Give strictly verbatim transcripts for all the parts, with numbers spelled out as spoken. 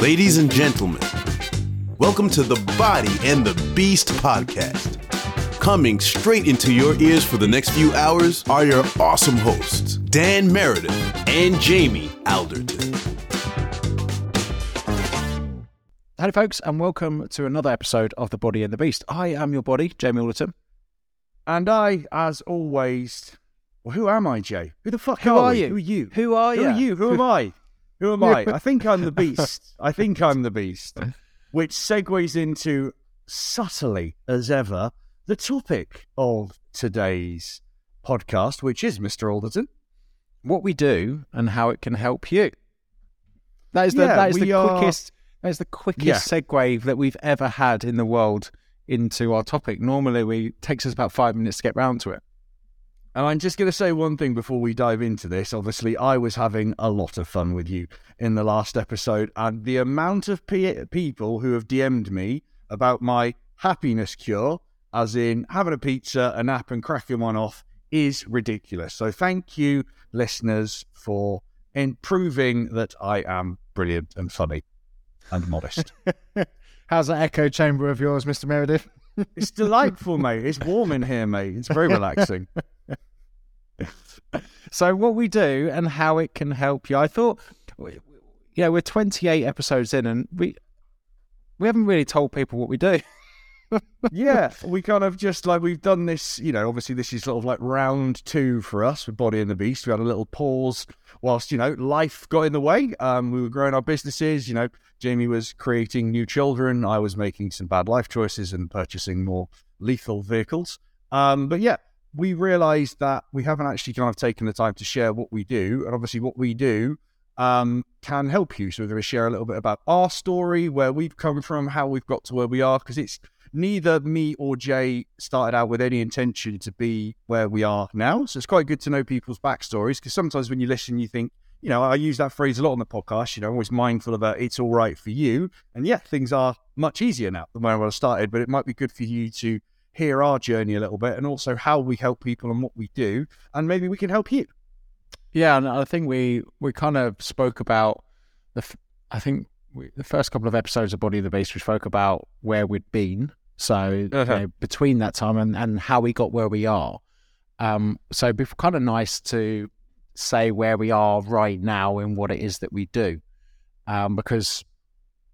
Ladies and gentlemen, welcome to the Body and the Beast podcast. Coming straight into your ears for the next few hours are your awesome hosts, Dan Meredith and Jamie Alderton. Hello folks, and welcome to another episode of the Body and the Beast. I am your body, Jamie Alderton. And I, as always, well, who am I, Jay? Who the fuck who are, are you? Who are you? Who are you? Who are you? Who am I? Who am I? I think I'm the beast. I think I'm the beast. Which segues into, subtly as ever, the topic of today's podcast, which is, Mister Alderton, what we do and how it can help you. That is the, yeah, that is the are... quickest, that is the quickest yeah. segue that we've ever had in the world into our topic. Normally, we, it takes us about five minutes to get round to it. And I'm just going to say one thing before we dive into this. Obviously, I was having a lot of fun with you in the last episode, and the amount of pe- people who have D M'd me about my happiness cure, as in having a pizza, a nap, and cracking one off, is ridiculous. So thank you, listeners, for proving that I am brilliant and funny and modest. How's that echo chamber of yours, Mister Meredith? It's delightful, mate. It's warm in here, mate. It's very relaxing. So what we do and how it can help you. I thought, you know, we're twenty-eight episodes in and we we haven't really told people what we do. Yeah, we kind of just like, we've done this, you know, obviously this is sort of like round two for us with Body and the Beast. We had a little pause whilst, you know, life got in the way. Um, we were growing our businesses, you know, Jamie was creating new children. I was making some bad life choices and purchasing more lethal vehicles. Um, but yeah, we realised that we haven't actually kind of taken the time to share what we do. And obviously what we do um, can help you. So we're going to share a little bit about our story, where we've come from, how we've got to where we are, because it's neither me or Jay started out with any intention to be where we are now. So it's quite good to know people's backstories, because sometimes when you listen, you think, you know, I use that phrase a lot on the podcast, you know, I'm always mindful about it's all right for you. And yeah, things are much easier now than when I started, but it might be good for you to hear our journey a little bit, and also how we help people and what we do, and maybe we can help you. Yeah, and I think we we kind of spoke about the f- I think we, the first couple of episodes of Body of the Beast, we spoke about where we'd been, so uh-huh. you know, between that time and, and how we got where we are, um so it'd be kind of nice to say where we are right now and what it is that we do, um because,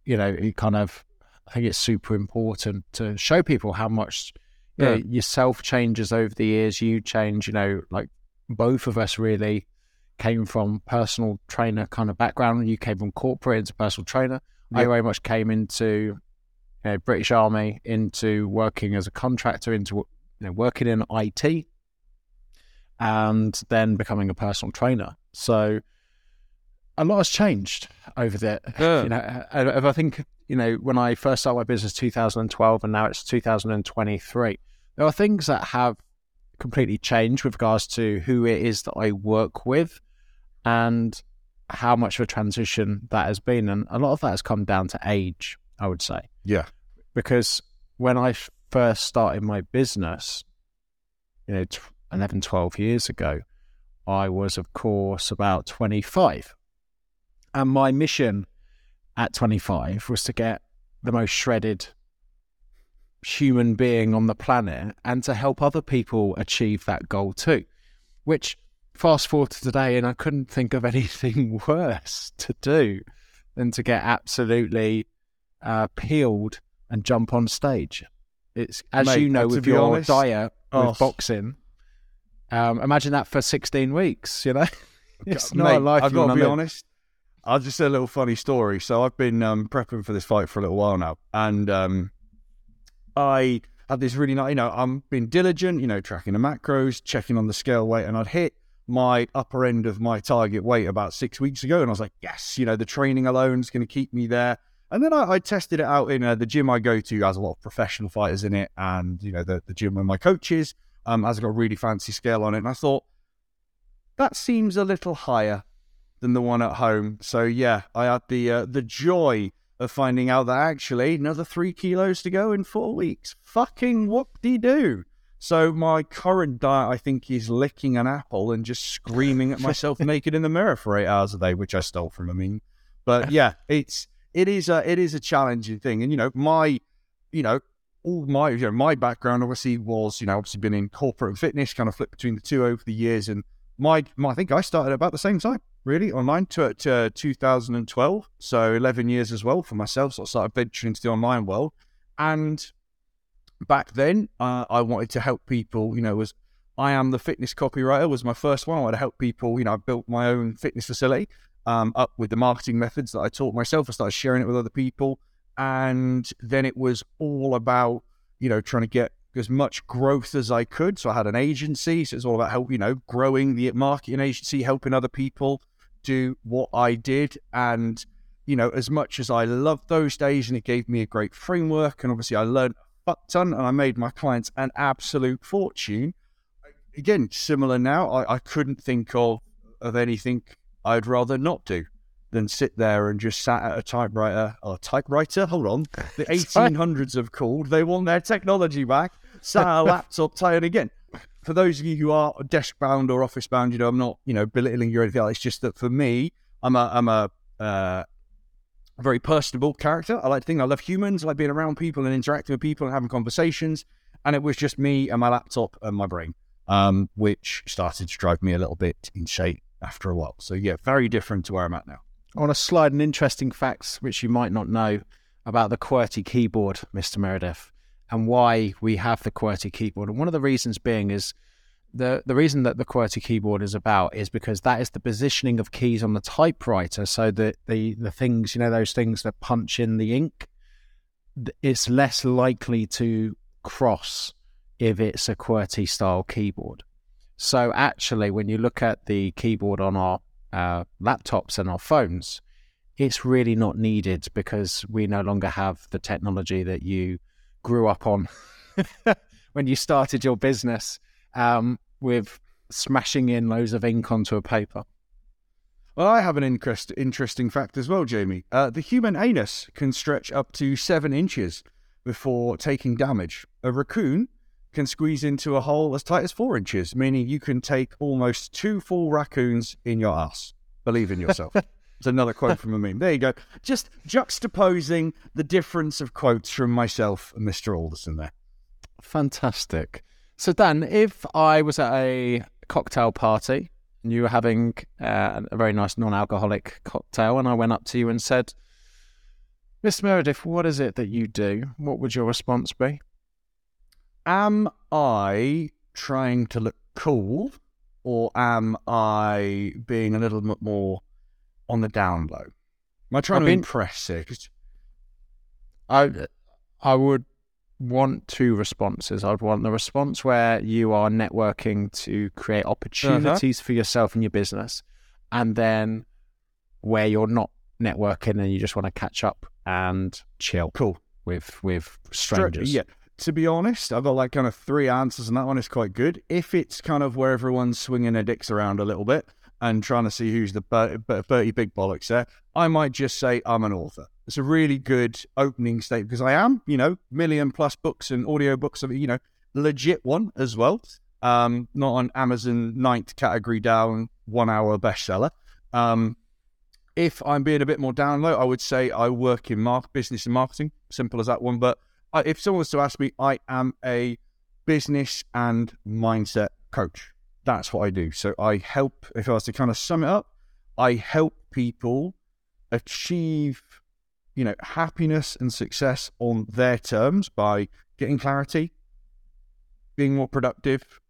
you know, it kind of, I think it's super important to show people how much Yeah. You know, yourself changes over the years, you change, you know, like both of us really came from personal trainer kind of background. You came from corporate into personal trainer. Yeah. I very much came into, you know, British Army, into working as a contractor, into, you know, working in I T, and then becoming a personal trainer. So a lot has changed over there. Yeah. You know, I, I think, you know, when I first started my business in two thousand twelve and now it's two thousand twenty-three, there are things that have completely changed with regards to who it is that I work with and how much of a transition that has been. And a lot of that has come down to age, I would say. Yeah. Because when I first started my business, you know, eleven, twelve years ago, I was, of course, about twenty-five. And my mission at twenty-five was to get the most shredded human being on the planet and to help other people achieve that goal too, which fast forward to today, and I couldn't think of anything worse to do than to get absolutely uh, peeled and jump on stage. It's, as Mate, you know, with your honest, diet, oh. with boxing, um, imagine that for sixteen weeks, you know? It's Mate, not a life I've got to be honest. I'll just say a little funny story. So I've been um, prepping for this fight for a little while now. And um, I had this really nice, you know, I've been diligent, you know, tracking the macros, checking on the scale weight. And I'd hit my upper end of my target weight about six weeks ago. And I was like, yes, you know, the training alone is going to keep me there. And then I, I tested it out in uh, the gym I go to, has a lot of professional fighters in it. And, you know, the, the gym where my coach is um, has got a really fancy scale on it. And I thought, that seems a little higher than the one at home. So yeah, I had the uh, the joy of finding out that actually another three kilos to go in four weeks. Fucking whoop-de-doo. So my current diet, I think, is licking an apple and just screaming at myself naked in the mirror for eight hours a day, which I stole from a meme. But yeah, it's it is a, it is a challenging thing. And, you know, my, you know, all my, you know, my background obviously was, you know, obviously been in corporate and fitness, kind of flipped between the two over the years. And my, my I think I started about the same time, really, online to, to two thousand twelve. So eleven years as well for myself. So I started venturing into the online world. And back then, uh, I wanted to help people, you know, as I am the fitness copywriter was my first one. I wanted to help people, you know, I built my own fitness facility um, up with the marketing methods that I taught myself. I started sharing it with other people. And then it was all about, you know, trying to get as much growth as I could. So I had an agency. So it's all about help, you know, growing the marketing agency, helping other people do what I did. And, you know, as much as I loved those days and it gave me a great framework, and obviously I learned a fuck ton and I made my clients an absolute fortune. Again, similar now, I, I couldn't think of, of anything I'd rather not do than sit there and just sat at a typewriter or typewriter. Hold on. The eighteen hundreds have called. They want their technology back. Sat at a laptop, tired again. For those of you who are desk bound or office bound, you know, I'm not, you know, belittling you or anything. It's just that for me, I'm a, I'm a, uh, very personable character. I like to think I love humans. I like being around people and interacting with people and having conversations. And it was just me and my laptop and my brain, um, which started to drive me a little bit insane after a while. So yeah, very different to where I'm at now. I want to slide an interesting facts, which you might not know, about the QWERTY keyboard, Mister Meredith, and why we have the QWERTY keyboard. And one of the reasons being is the, the reason that the QWERTY keyboard is about is because that is the positioning of keys on the typewriter. So the, the, the things, you know, those things that punch in the ink, it's less likely to cross if it's a QWERTY style keyboard. So actually, when you look at the keyboard on our Uh, laptops and our phones, it's really not needed because we no longer have the technology that you grew up on when you started your business um, with smashing in loads of ink onto a paper. Well, I have an interest, interesting fact as well, Jamie. Uh, the human anus can stretch up to seven inches before taking damage. A raccoon can squeeze into a hole as tight as four inches, meaning you can take almost two full raccoons in your ass. Believe in yourself. It's another quote from a meme. There you go. Just juxtaposing the difference of quotes from myself and Mister Alderton there. Fantastic. So, Dan, if I was at a cocktail party and you were having uh, a very nice non-alcoholic cocktail and I went up to you and said, Mister Meredith, what is it that you do? What would your response be? Am I trying to look cool, or am I being a little bit more on the down low? Am I trying I've to impress here? I, I would want two responses. I'd want the response where you are networking to create opportunities uh-huh. for yourself and your business, and then where you're not networking and you just want to catch up and chill cool. with, with strangers. Str- yeah. To be honest, I've got like kind of three answers, and that one is quite good. If it's kind of where everyone's swinging their dicks around a little bit and trying to see who's the Bertie Big Bollocks there, I might just say I'm an author. It's a really good opening statement because I am, you know, million plus books and audiobooks of, you know, legit one as well. Um, not on Amazon, ninth category down, one hour bestseller. Um, if I'm being a bit more down low, I would say I work in mark- business and marketing. Simple as that one, but if someone was to ask me, I am a business and mindset coach. That's what I do. So I help, if I was to kind of sum it up, I help people achieve, you know, happiness and success on their terms by getting clarity, being more productive,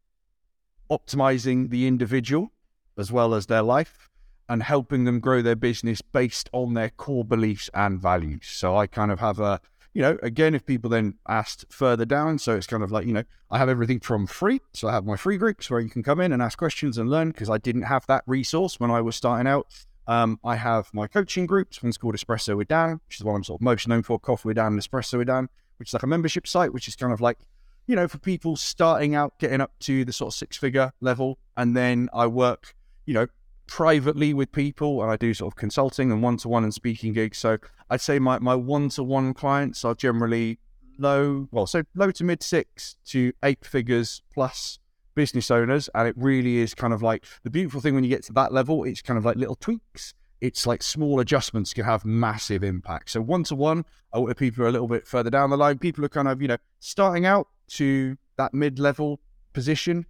optimizing the individual as well as their life, and helping them grow their business based on their core beliefs and values. So I kind of have a, you know, again, if people then asked further down, so it's kind of like, you know, I have everything from free. So I have my free groups where you can come in and ask questions and learn because I didn't have that resource when I was starting out. Um, I have my coaching groups. One's called Espresso with Dan, which is the one I'm sort of most known for, Coffee with Dan and Espresso with Dan, which is like a membership site, which is kind of like, you know, for people starting out, getting up to the sort of six-figure level. And then I work, you know, privately with people, and I do sort of consulting and one-to-one and speaking gigs. So I'd say my, my one-to-one clients are generally low, well, so low to mid six to eight figures plus business owners. And it really is kind of like the beautiful thing when you get to that level, it's kind of like little tweaks it's like small adjustments can have massive impact. So one-to-one, I want people who are a little bit further down the line, people who are kind of, you know, starting out to that mid-level position,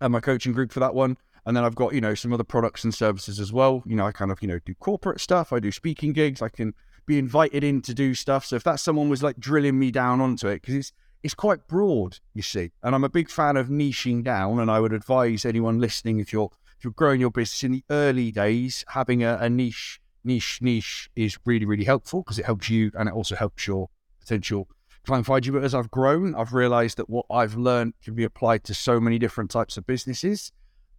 and my coaching group for that one. And then I've got, you know, some other products and services as well. You know, I kind of, you know, do corporate stuff. I do speaking gigs. I can be invited in to do stuff. So if that's someone was like drilling me down onto it, because it's, it's quite broad, you see. And I'm a big fan of niching down. And I would advise anyone listening, if you're, if you're growing your business in the early days, having a, a niche, niche, niche is really, really helpful, because it helps you and it also helps your potential client find you. But as I've grown, I've realized that what I've learned can be applied to so many different types of businesses.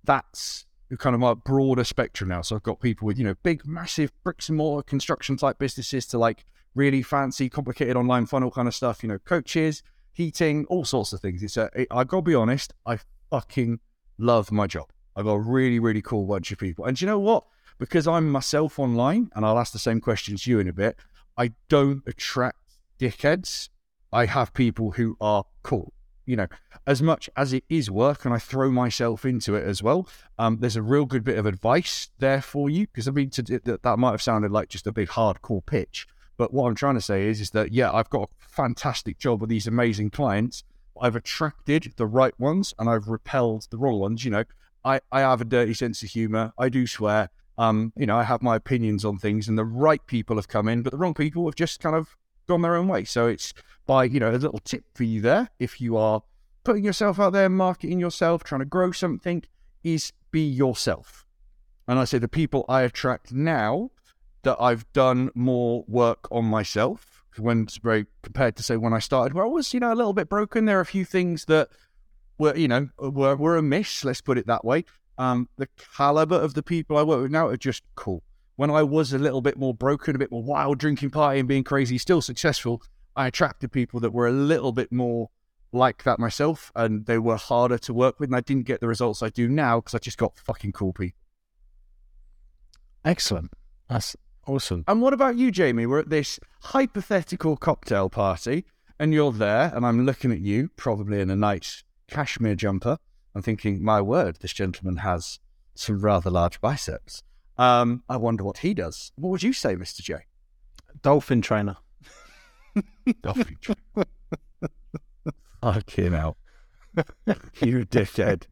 That's kind of my broader spectrum now. So I've got people with, you know, big, massive bricks and mortar construction type businesses to like really fancy, complicated online funnel kind of stuff, you know, coaches, heating, all sorts of things. It's a, it, I've got to be honest, I fucking love my job. I've got a really, really cool bunch of people. And do you know what? Because I'm myself online, and I'll ask the same questions to you in a bit, I don't attract dickheads. I have people who are cool. You know, as much as it is work, and I throw myself into it as well, um, there's a real good bit of advice there for you. Because I mean, to, that, that might have sounded like just a big hardcore pitch. But what I'm trying to say is, is that, yeah, I've got a fantastic job with these amazing clients. I've attracted the right ones and I've repelled the wrong ones. You know, I, I have a dirty sense of humor. I do swear. Um, you know, I have my opinions on things, and the right people have come in, but the wrong people have just kind of gone their own way. So it's by, you know, a little tip for you there. If you are putting yourself out there, marketing yourself, trying to grow something, is be yourself. And I say the people I attract now that I've done more work on myself, when it's very compared to say when I started, where I was, you know, a little bit broken. There are a few things that were, you know, were, were amiss. Let's put it that way. Um, the caliber of the people I work with now are just cool. When I was a little bit more broken, a bit more wild, drinking, partying, being crazy, still successful, I attracted people that were a little bit more like that myself, and they were harder to work with, and I didn't get the results I do now because I just got fucking cool people. Excellent. That's awesome. And what about you, Jamie? We're at this hypothetical cocktail party, and you're there, and I'm looking at you, probably in a nice cashmere jumper. I'm thinking, my word, this gentleman has some rather large biceps. Um, I wonder what he does. What would you say, Mister J? Dolphin trainer. Dolphin trainer. Fucking hell. You dickhead.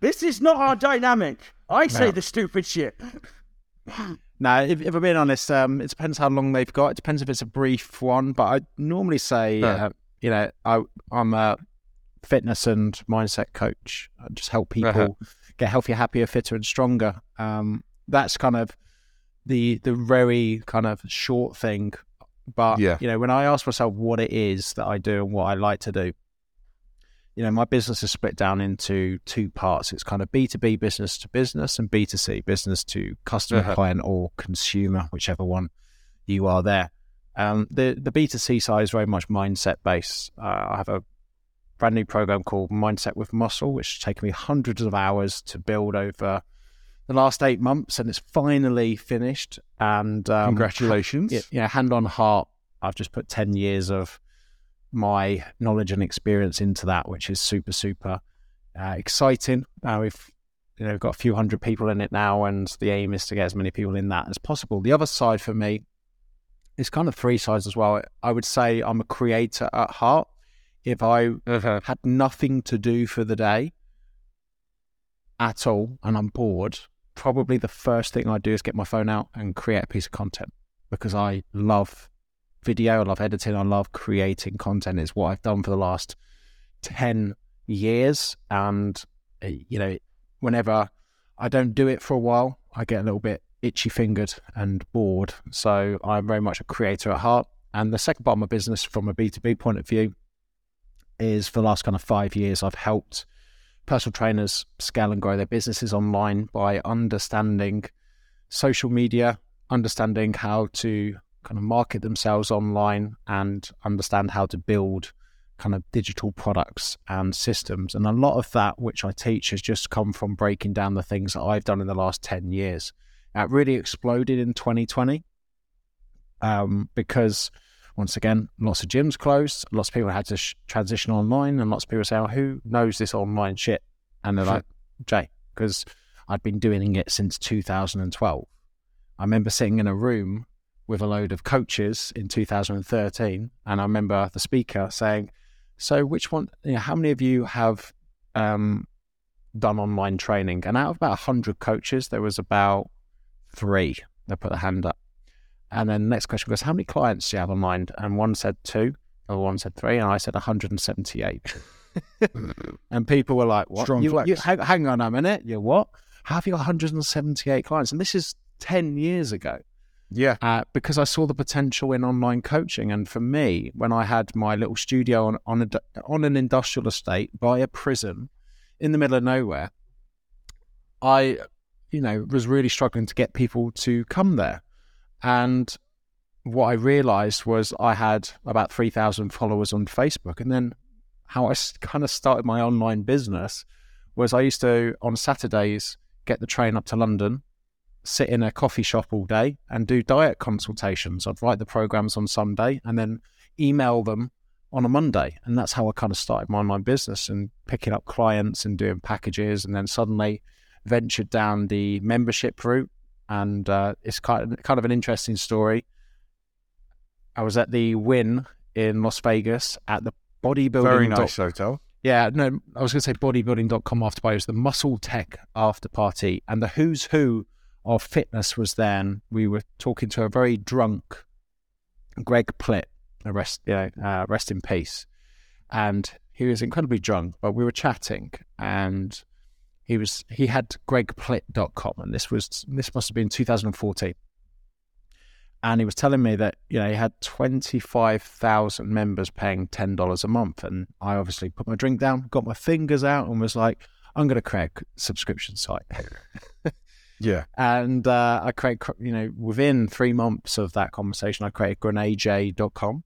This is not our dynamic. I say no. The stupid shit. Nah, if, if I'm being honest, um, it depends how long they've got. It depends if it's a brief one, but I normally say, no. uh, you know, I, I'm a fitness and mindset coach. I just help people uh-huh. get healthier, happier, fitter and stronger. Um, that's kind of the the very kind of short thing. But, yeah. you know, when I ask myself what it is that I do and what I like to do, you know, my business is split down into two parts. It's kind of B to B, business to business, and B to C, business to customer, uh-huh. client or consumer, whichever one you are there. Um, the, the B to C side is very much mindset based. Uh, I have a brand new program called Mindset with Muscle, which has taken me hundreds of hours to build over the last eight months, and it's finally finished. And um, congratulations! Yeah, you know, hand on heart, I've just put ten years of my knowledge and experience into that, which is super, super uh, exciting. Uh, we've, you know, we've got a few hundred people in it now, and the aim is to get as many people in that as possible. The other side for me is kind of three sides as well. I would say I'm a creator at heart. If I uh-huh. had nothing to do for the day at all and I'm bored, probably the first thing I do is get my phone out and create a piece of content, because I love video, I love editing, I love creating content. It's what I've done for the last ten years. And, you know, whenever I don't do it for a while, I get a little bit itchy-fingered and bored. So I'm very much a creator at heart. And the second part of my business from a B to B point of view is, for the last kind of five years, I've helped personal trainers scale and grow their businesses online by understanding social media, understanding how to kind of market themselves online, and understand how to build kind of digital products and systems. And a lot of that, which I teach, has just come from breaking down the things that I've done in the last ten years. That really exploded in twenty twenty um, because... Once again, lots of gyms closed, lots of people had to sh- transition online, and lots of people say, oh, who knows this online shit? And they're like, Jay, because I'd been doing it since two thousand twelve. I remember sitting in a room with a load of coaches in two thousand thirteen, and I remember the speaker saying, so which one, you know, how many of you have um, done online training? And out of about one hundred coaches, there was about three that put their hand up. And then the next question goes, how many clients do you have online? And one said two, or one said three, and I said one hundred seventy-eight. And people were like, what? Strong you, flex. You, hang, hang on a minute, you what? How have you got one hundred seventy-eight clients? And this is ten years ago. Yeah. Uh, because I saw the potential in online coaching. And for me, when I had my little studio on on, a, on an industrial estate by a prison in the middle of nowhere, I, you know, was really struggling to get people to come there. And what I realized was I had about three thousand followers on Facebook. And then how I kind of started my online business was I used to, on Saturdays, get the train up to London, sit in a coffee shop all day and do diet consultations. I'd write the programs on Sunday and then email them on a Monday. And that's how I kind of started my online business and picking up clients and doing packages, and then suddenly ventured down the membership route. And uh, it's kind of, kind of an interesting story. I was at the Wynn in Las Vegas at the bodybuilding. Very nice doc- hotel. Yeah, no, I was going to say bodybuilding dot com after party. It was the Muscle Tech after party, and the who's who of fitness was there. And we were talking to a very drunk Greg Plitt, a rest, you know, uh, rest in peace. And he was incredibly drunk, but we were chatting, and he was he had greg plitt dot com, and this was this must have been two thousand fourteen. And he was telling me that, you know, he had twenty-five thousand members paying ten dollars a month. And I obviously put my drink down, got my fingers out, and was like, I'm going to create a subscription site. Yeah. And uh, I created, you know, within three months of that conversation, I created grenadej dot com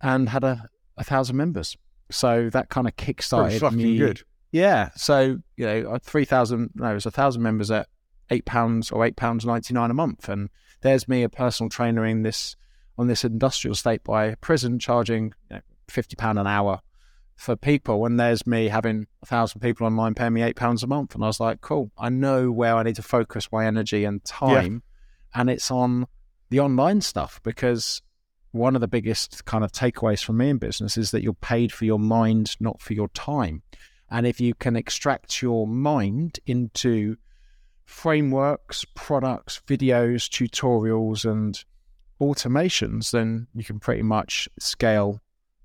and had a, a thousand members. So that kind of kickstarted me. Pretty good. Yeah. So, you know, three thousand, no, it was a thousand members at eight pounds or eight pounds ninety-nine a month. And there's me, a personal trainer in this on this industrial estate by a prison, charging, you know, fifty pounds an hour for people. And there's me having a thousand people online paying me eight pounds a month. And I was like, cool, I know where I need to focus my energy and time. Yeah. And it's on the online stuff, because one of the biggest kind of takeaways from me in business is that you're paid for your mind, not for your time. And if you can extract your mind into frameworks, products, videos, tutorials, and automations, then you can pretty much scale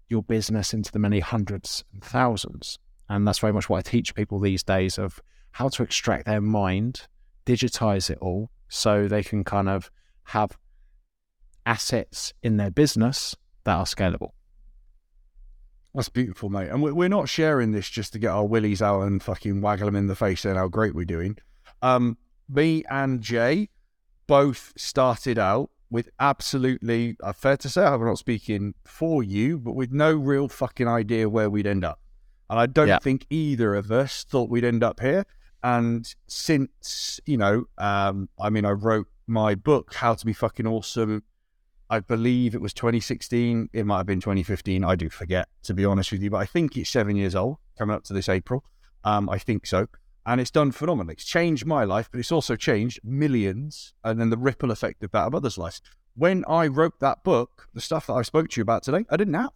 your business into the many hundreds and thousands. And that's very much what I teach people these days, of how to extract their mind, digitize it all, so they can kind of have assets in their business that are scalable. That's beautiful, mate. And we're not sharing this just to get our willies out and fucking waggle them in the face saying how great we're doing. Um, me and Jay both started out with absolutely, uh, fair to say, I'm not speaking for you, but with no real fucking idea where we'd end up. And I don't yeah. think either of us thought we'd end up here. And since, you know, um, I mean, I wrote my book, How to Be Fucking Awesome, I believe it was twenty sixteen. It might have been twenty fifteen. I do forget, to be honest with you, but I think it's seven years old, coming up to this April. Um, I think so. And it's done phenomenally. It's changed my life, but it's also changed millions, and then the ripple effect of that of others' lives. When I wrote that book, the stuff that I spoke to you about today, I didn't have.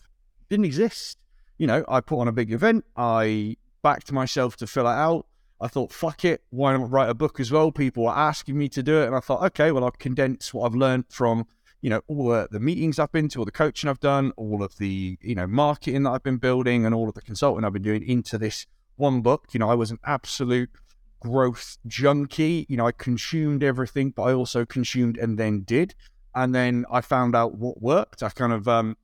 Didn't exist. You know, I put on a big event. I backed myself to fill it out. I thought, fuck it, why not write a book as well? People were asking me to do it, and I thought, okay, well, I'll condense what I've learned from, you know, all the, the meetings I've been to, all the coaching I've done, all of the, you know, marketing that I've been building, and all of the consulting I've been doing into this one book. You know, I was an absolute growth junkie. You know, I consumed everything, but I also consumed and then did. And then I found out what worked. I kind of, um,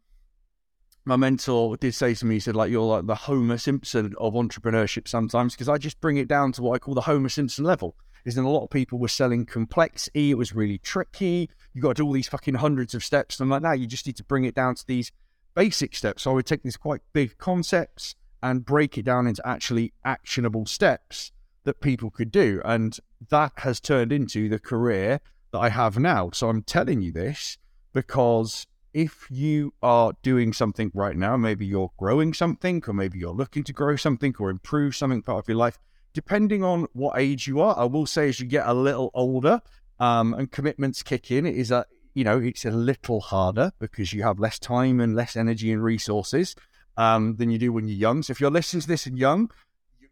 my mentor did say to me, he said, like, you're like the Homer Simpson of entrepreneurship sometimes, because I just bring it down to what I call the Homer Simpson level. Is that a lot of people were selling complexity. It was really tricky. You got to do all these fucking hundreds of steps. And I'm like, no, you just need to bring it down to these basic steps. So I would take these quite big concepts and break it down into actually actionable steps that people could do. And that has turned into the career that I have now. So I'm telling you this because if you are doing something right now, maybe you're growing something, or maybe you're looking to grow something or improve something part of your life, depending on what age you are, I will say as you get a little older, um, and commitments kick in, it is a, you know, it's a little harder because you have less time and less energy and resources um, than you do when you're young. So if you're listening to this and young,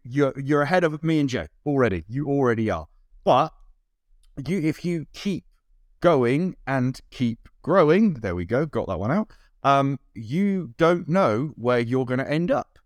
you're you're ahead of me and Joe already. You already are. But you, if you keep going and keep growing, there we go, got that one out, um, you don't know where you're going to end up.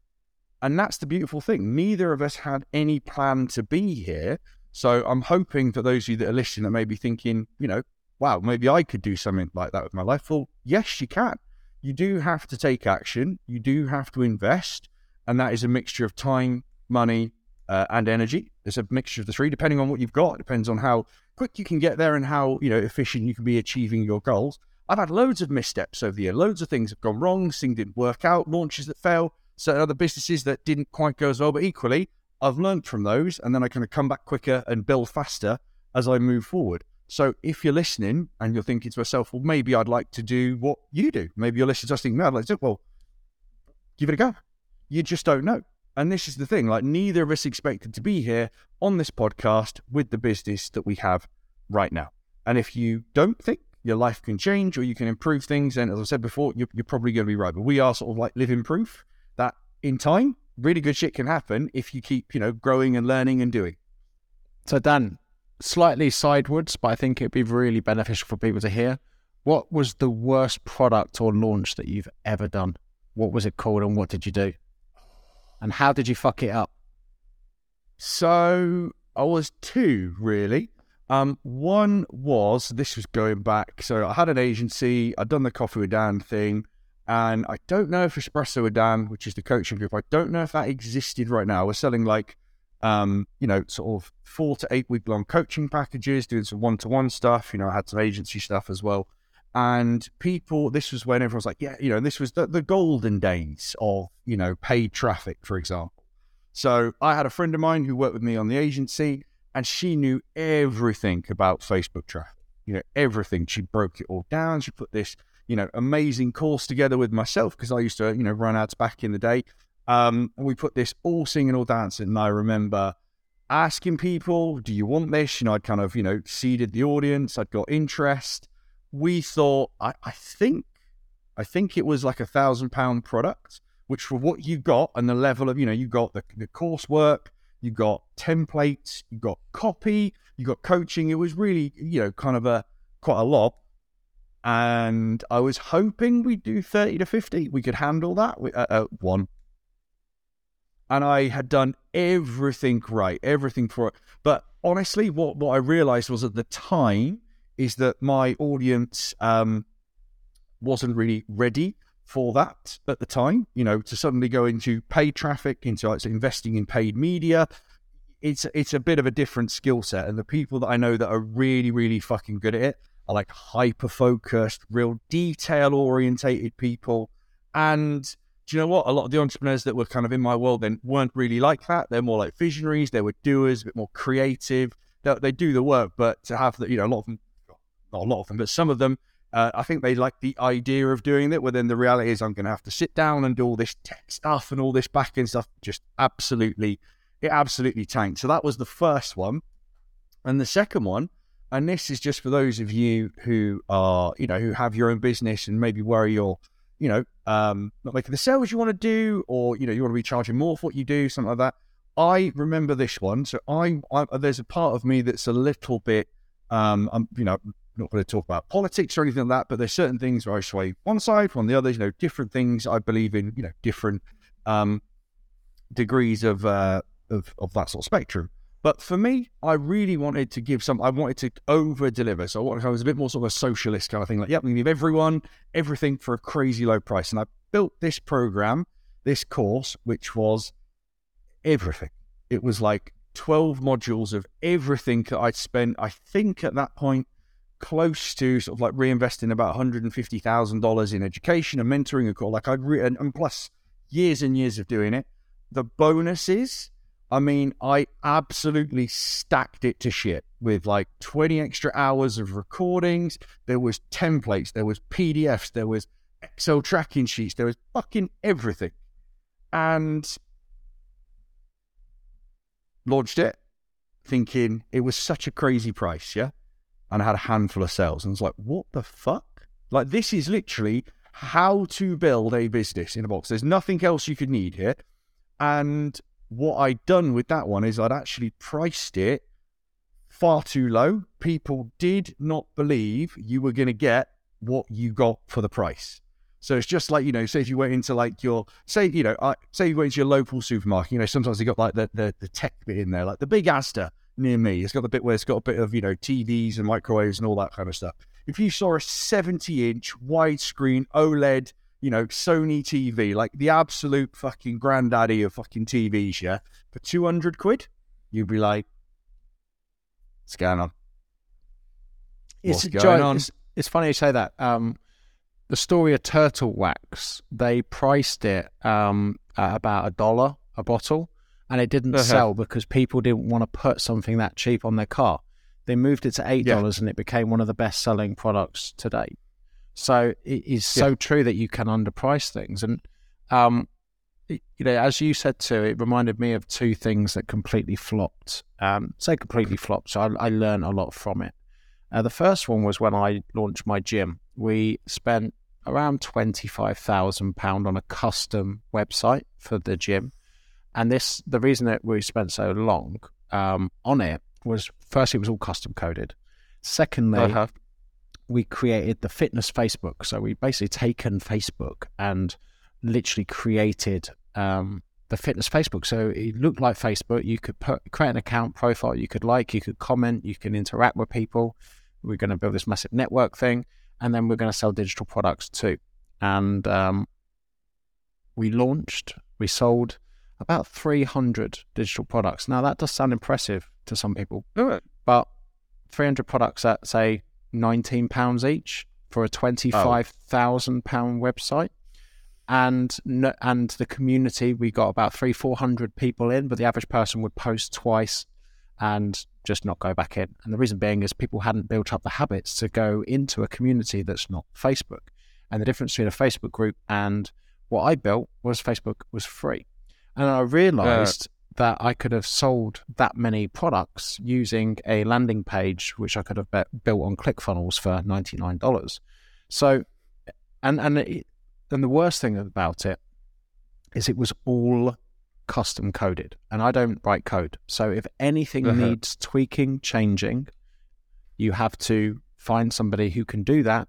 And that's the beautiful thing. Neither of us had any plan to be here. So I'm hoping for those of you that are listening that may be thinking, you know, wow, maybe I could do something like that with my life. Well, yes, you can. You do have to take action. You do have to invest. And that is a mixture of time, money, uh, and energy. It's a mixture of the three, depending on what you've got. It depends on how quick you can get there and how, you know, efficient you can be achieving your goals. I've had loads of missteps over the year. Loads of things have gone wrong. Things didn't work out. Launches that fail. Certain other businesses that didn't quite go as well, but equally, I've learned from those, and then I kind of come back quicker and build faster as I move forward. So if you're listening and you're thinking to yourself, well, maybe I'd like to do what you do. Maybe you're listening to us thinking, no, I'd like to do it. Well, give it a go. You just don't know. And this is the thing, like neither of us expected to be here on this podcast with the business that we have right now. And if you don't think your life can change or you can improve things, then as I said before, you're, you're probably going to be right. But we are sort of like living proof that in time, really good shit can happen if you keep, you know, growing and learning and doing. So Dan, slightly sidewards, but I think it'd be really beneficial for people to hear. What was the worst product or launch that you've ever done? What was it called and what did you do? And how did you fuck it up? So I was two, really. Um, one was, this was going back. So I had an agency. I'd done the Coffee with Dan thing. And I don't know if Espresso with Dan, which is the coaching group, I don't know if that existed right now. We're selling like, um, you know, sort of four to eight week long coaching packages, doing some one-to-one stuff. You know, I had some agency stuff as well. And people, this was when everyone was like, yeah, you know, this was the, the golden days of, you know, paid traffic, for example. So I had a friend of mine who worked with me on the agency and she knew everything about Facebook traffic, you know, everything. She broke it all down. She put this, you know, amazing course together with myself because I used to, you know, run ads back in the day. Um, and we put this all singing, all dancing. And I remember asking people, do you want this? You know, I'd kind of, you know, seeded the audience. I'd got interest. We thought, I, I think, I think it was like a thousand pound product, which for what you got and the level of, you know, you got the, the coursework, you got templates, you got copy, you got coaching. It was really, you know, kind of a, quite a lot. And I was hoping we'd do thirty to fifty. We could handle that with uh, uh, one. And I had done everything right, everything for it. But honestly, what, what I realized was at the time is that my audience um, wasn't really ready for that at the time, you know, to suddenly go into paid traffic, into like, investing in paid media. It's, it's a bit of a different skill set. And the people that I know that are really, really fucking good at it, are like hyper-focused, real detail-orientated people. And do you know what? A lot of the entrepreneurs that were kind of in my world then weren't really like that. They're more like visionaries. They were doers, a bit more creative. They, they do the work, but to have, the, you know, a lot of them, not a lot of them, but some of them, uh, I think they like the idea of doing it, where then the reality is I'm going to have to sit down and do all this tech stuff and all this back-end stuff. Just absolutely, it absolutely tanked. So that was the first one. And the second one, and this is just for those of you who are, you know, who have your own business and maybe worry you're, you know, um, not making the sales you want to do, or, you know, you want to be charging more for what you do, something like that. I remember this one. So I, I there's a part of me that's a little bit, um, I'm, you know, not going to talk about politics or anything like that, but there's certain things where I sway one side, one the other, you know, different things I believe in, you know, different um, degrees of, uh, of, of that sort of spectrum. But for me, I really wanted to give some, I wanted to over-deliver. So I was a bit more sort of a socialist kind of thing. Like, yep, we can give everyone everything for a crazy low price. And I built this program, this course, which was everything. It was like twelve modules of everything that I'd spent, I think at that point, close to sort of like reinvesting about one hundred fifty thousand dollars in education and mentoring and call. Like I'd re- and, and plus years and years of doing it. The bonuses, I mean, I absolutely stacked it to shit with like twenty extra hours of recordings. There was templates, there was P D Fs, there was Excel tracking sheets, there was fucking everything. And launched it thinking it was such a crazy price, yeah? and I had a handful of sales. And I was like, what the fuck? Like, this is literally how to build a business in a box. There's nothing else you could need here. And what I'd done with that one is I'd actually priced it far too low. People did not believe you were going to get what you got for the price. So it's just like, you know, say if you went into like your, say, you know, uh, say you went into your local supermarket, you know, sometimes they got like the, the, the tech bit in there, like the big Asda near me. It's got the bit where it's got a bit of, you know, T Vs and microwaves and all that kind of stuff. If you saw a seventy inch widescreen OLED, you know, Sony T V, like the absolute fucking granddaddy of fucking T Vs, yeah, for two hundred quid, you'd be like, what's going on? What's it's going on? It's, it's funny you say that. Um, The story of Turtle Wax, they priced it um, at about a dollar a bottle, and it didn't uh-huh. sell because people didn't want to put something that cheap on their car. They moved it to eight dollars yeah. and it became one of the best-selling products today. So it is so yeah. true that you can underprice things. And, um, it, you know, as you said too, it reminded me of two things that completely flopped. Um, say completely flopped, so I, I learned a lot from it. Uh, the first one was when I launched my gym. We spent around twenty-five thousand pounds on a custom website for the gym. And this, the reason that we spent so long um, on it was, firstly, it was all custom coded. Secondly, uh-huh. we created the fitness Facebook. So we basically taken Facebook and literally created um, the fitness Facebook. So it looked like Facebook. You could put, create an account profile. You could like, you could comment, you can interact with people. We're going to build this massive network thing. And then we're going to sell digital products too. And um, we launched, we sold about three hundred digital products. Now, that does sound impressive to some people. Right. But three hundred products at, say, nineteen pounds each for a twenty-five thousand pounds oh. website. And and the community, we got about three hundred, four hundred people in, but the average person would post twice and just not go back in. And the reason being is people hadn't built up the habits to go into a community that's not Facebook. And the difference between a Facebook group and what I built was Facebook was free. And I realized uh, that I could have sold that many products using a landing page, which I could have be- built on ClickFunnels for ninety-nine dollars. So, and, and, it, and the worst thing about it is it was all custom coded, and I don't write code, so if anything uh-huh. needs tweaking, changing, you have to find somebody who can do that.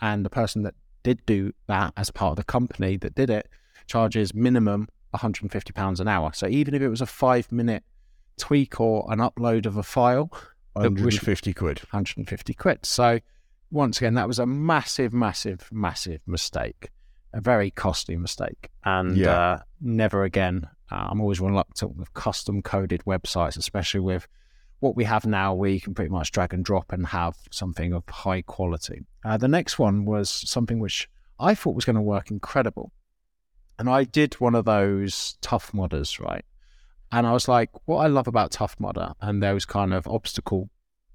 And the person that did do that as part of the company that did it charges minimum one hundred fifty pounds an hour. So even if it was a five minute tweak or an upload of a file, one hundred fifty quid one hundred fifty quid. So once again, that was a massive massive massive mistake, a very costly mistake. And yeah. uh, never again. Uh, I'm always reluctant with custom coded websites, especially with what we have now, where you can pretty much drag and drop and have something of high quality. Uh, the next one was something which I thought was going to work incredible. And I did one of those Tough Mudders, right? And I was like, what I love about Tough Mudder and those kind of obstacle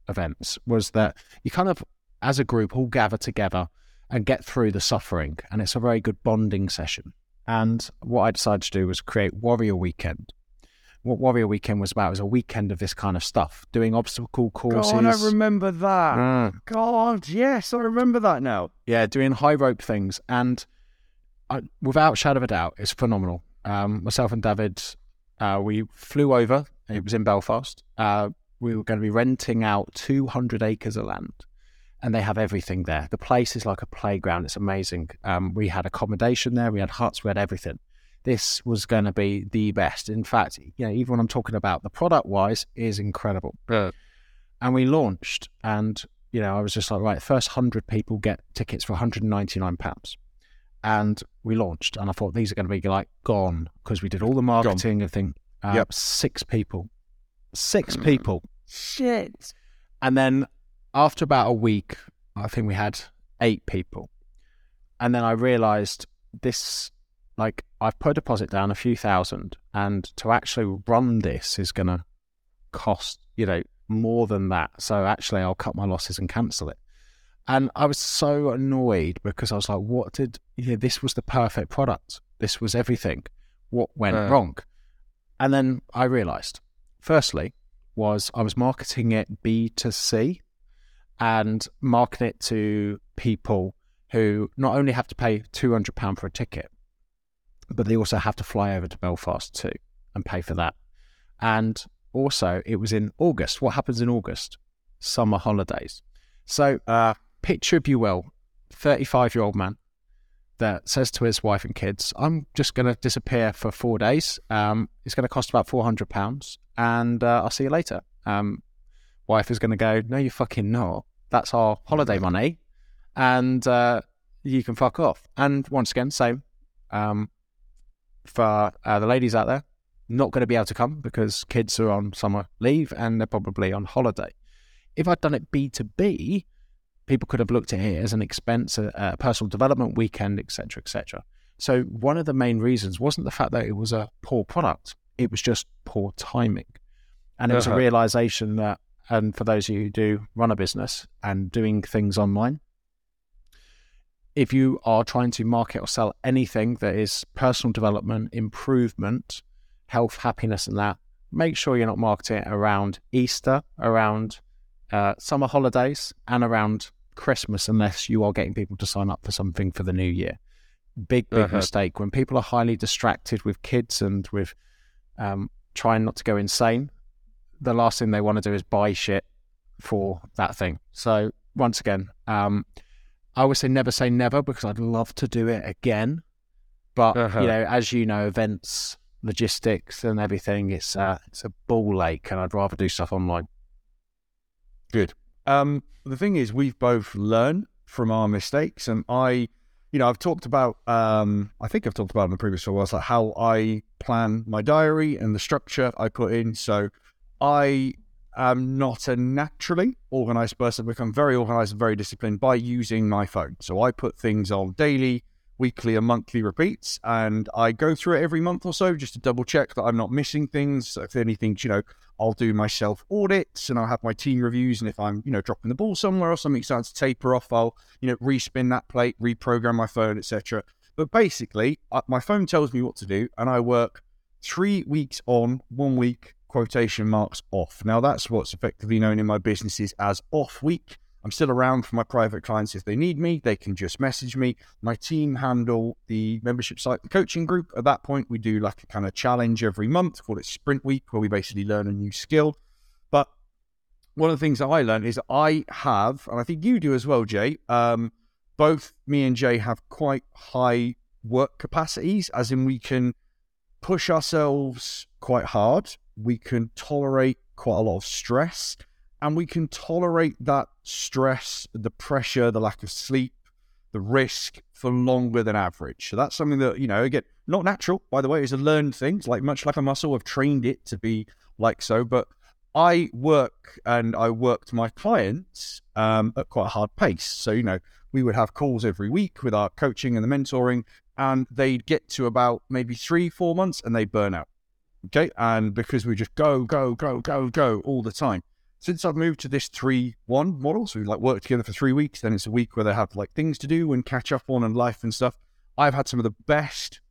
events was that you kind of, as a group, all gather together and get through the suffering. And it's a very good bonding session. And what I decided to do was create Warrior Weekend. What Warrior Weekend was about was a weekend of this kind of stuff, doing obstacle courses. God, I remember that. Mm. God, yes, I remember that now. Yeah, doing high rope things. And I, without shadow of a doubt, it's phenomenal. Um, myself and David, uh, we flew over. It was in Belfast. Uh, we were going to be renting out two hundred acres of land. And they have everything there. The place is like a playground. It's amazing. Um, we had accommodation there. We had huts. We had everything. This was going to be the best. In fact, you know, even when I'm talking about the product-wise, is incredible. Yeah. And we launched. And, you know, I was just like, right, first one hundred people get tickets for one hundred ninety-nine pounds. And we launched. And I thought these are going to be like gone, because we did all the marketing gone. and thing. Uh, yep. Six people. Six people. Shit. And then... after about a week, I think we had eight people. And then I realized this, like, I've put a deposit down, a few thousand, and to actually run this is going to cost, you know, more than that. So actually I'll cut my losses and cancel it. And I was so annoyed because I was like, what did, you know, this was the perfect product. This was everything. What went uh. wrong? And then I realized, firstly, was I was marketing it B to C. and market it to people who not only have to pay two hundred pounds for a ticket, but they also have to fly over to Belfast too and pay for that. And also, it was in August. What happens in August? Summer holidays. So uh, picture, if you will, thirty-five-year-old man that says to his wife and kids, I'm just going to disappear for four days. Um, it's going to cost about four hundred pounds, and uh, I'll see you later. Um, wife is going to go, no, you fucking not. That's our holiday money, and uh, you can fuck off. And once again, same um, for uh, the ladies out there. Not going to be able to come because kids are on summer leave and they're probably on holiday. If I'd done it B to B, people could have looked at it as an expense, a, a personal development weekend, et cetera, et cetera. So one of the main reasons wasn't the fact that it was a poor product; it was just poor timing, and it was uh-huh. a realization that. And for those of you who do run a business and doing things online, if you are trying to market or sell anything that is personal development, improvement, health, happiness, and that, make sure you're not marketing it around Easter, around uh, summer holidays, and around Christmas, unless you are getting people to sign up for something for the new year. Big, big uh-huh. mistake. When people are highly distracted with kids and with um, trying not to go insane, the last thing they want to do is buy shit for that thing. So once again, um, I always say never say never, because I'd love to do it again. But, uh-huh. you know, as you know, events, logistics and everything, it's uh it's a ball ache, and I'd rather do stuff online. Good. Um the thing is, we've both learned from our mistakes, and I you know I've talked about um I think I've talked about in the previous podcast, like how I plan my diary and the structure I put in. So I am not a naturally organized person. I've become very organized and very disciplined by using my phone. So I put things on daily, weekly and monthly repeats, and I go through it every month or so just to double check that I'm not missing things. If anything, you know, I'll do my self audits and I'll have my team reviews, and if I'm, you know, dropping the ball somewhere or something starts to taper off, I'll, you know, respin that plate, reprogram my phone, et cetera. But basically, I, my phone tells me what to do, and I work three weeks on, one week quotation marks off. Now that's what's effectively known in my businesses as off week. I'm still around for my private clients. If they need me, they can just message me. My team handle the membership site, the coaching group. At that point, we do like a kind of challenge every month, call it Sprint Week, where we basically learn a new skill. But one of the things that I learned is I have, and I think you do as well, Jay, um, both me and Jay have quite high work capacities, as in we can push ourselves quite hard. We can tolerate quite a lot of stress. And we can tolerate that stress, the pressure, the lack of sleep, the risk for longer than average. So that's something that, you know, again, not natural, by the way, is a learned thing. It's like much like a muscle, I've trained it to be like so. But I work and I worked my clients um, at quite a hard pace. So, you know, we would have calls every week with our coaching and the mentoring, and they'd get to about maybe three, four months and they burn out. Okay. And because we just go, go, go, go, go all the time. Since I've moved to this three one model, so we like work together for three weeks, then it's a week where they have like things to do and catch up on and life and stuff. I've had some of the best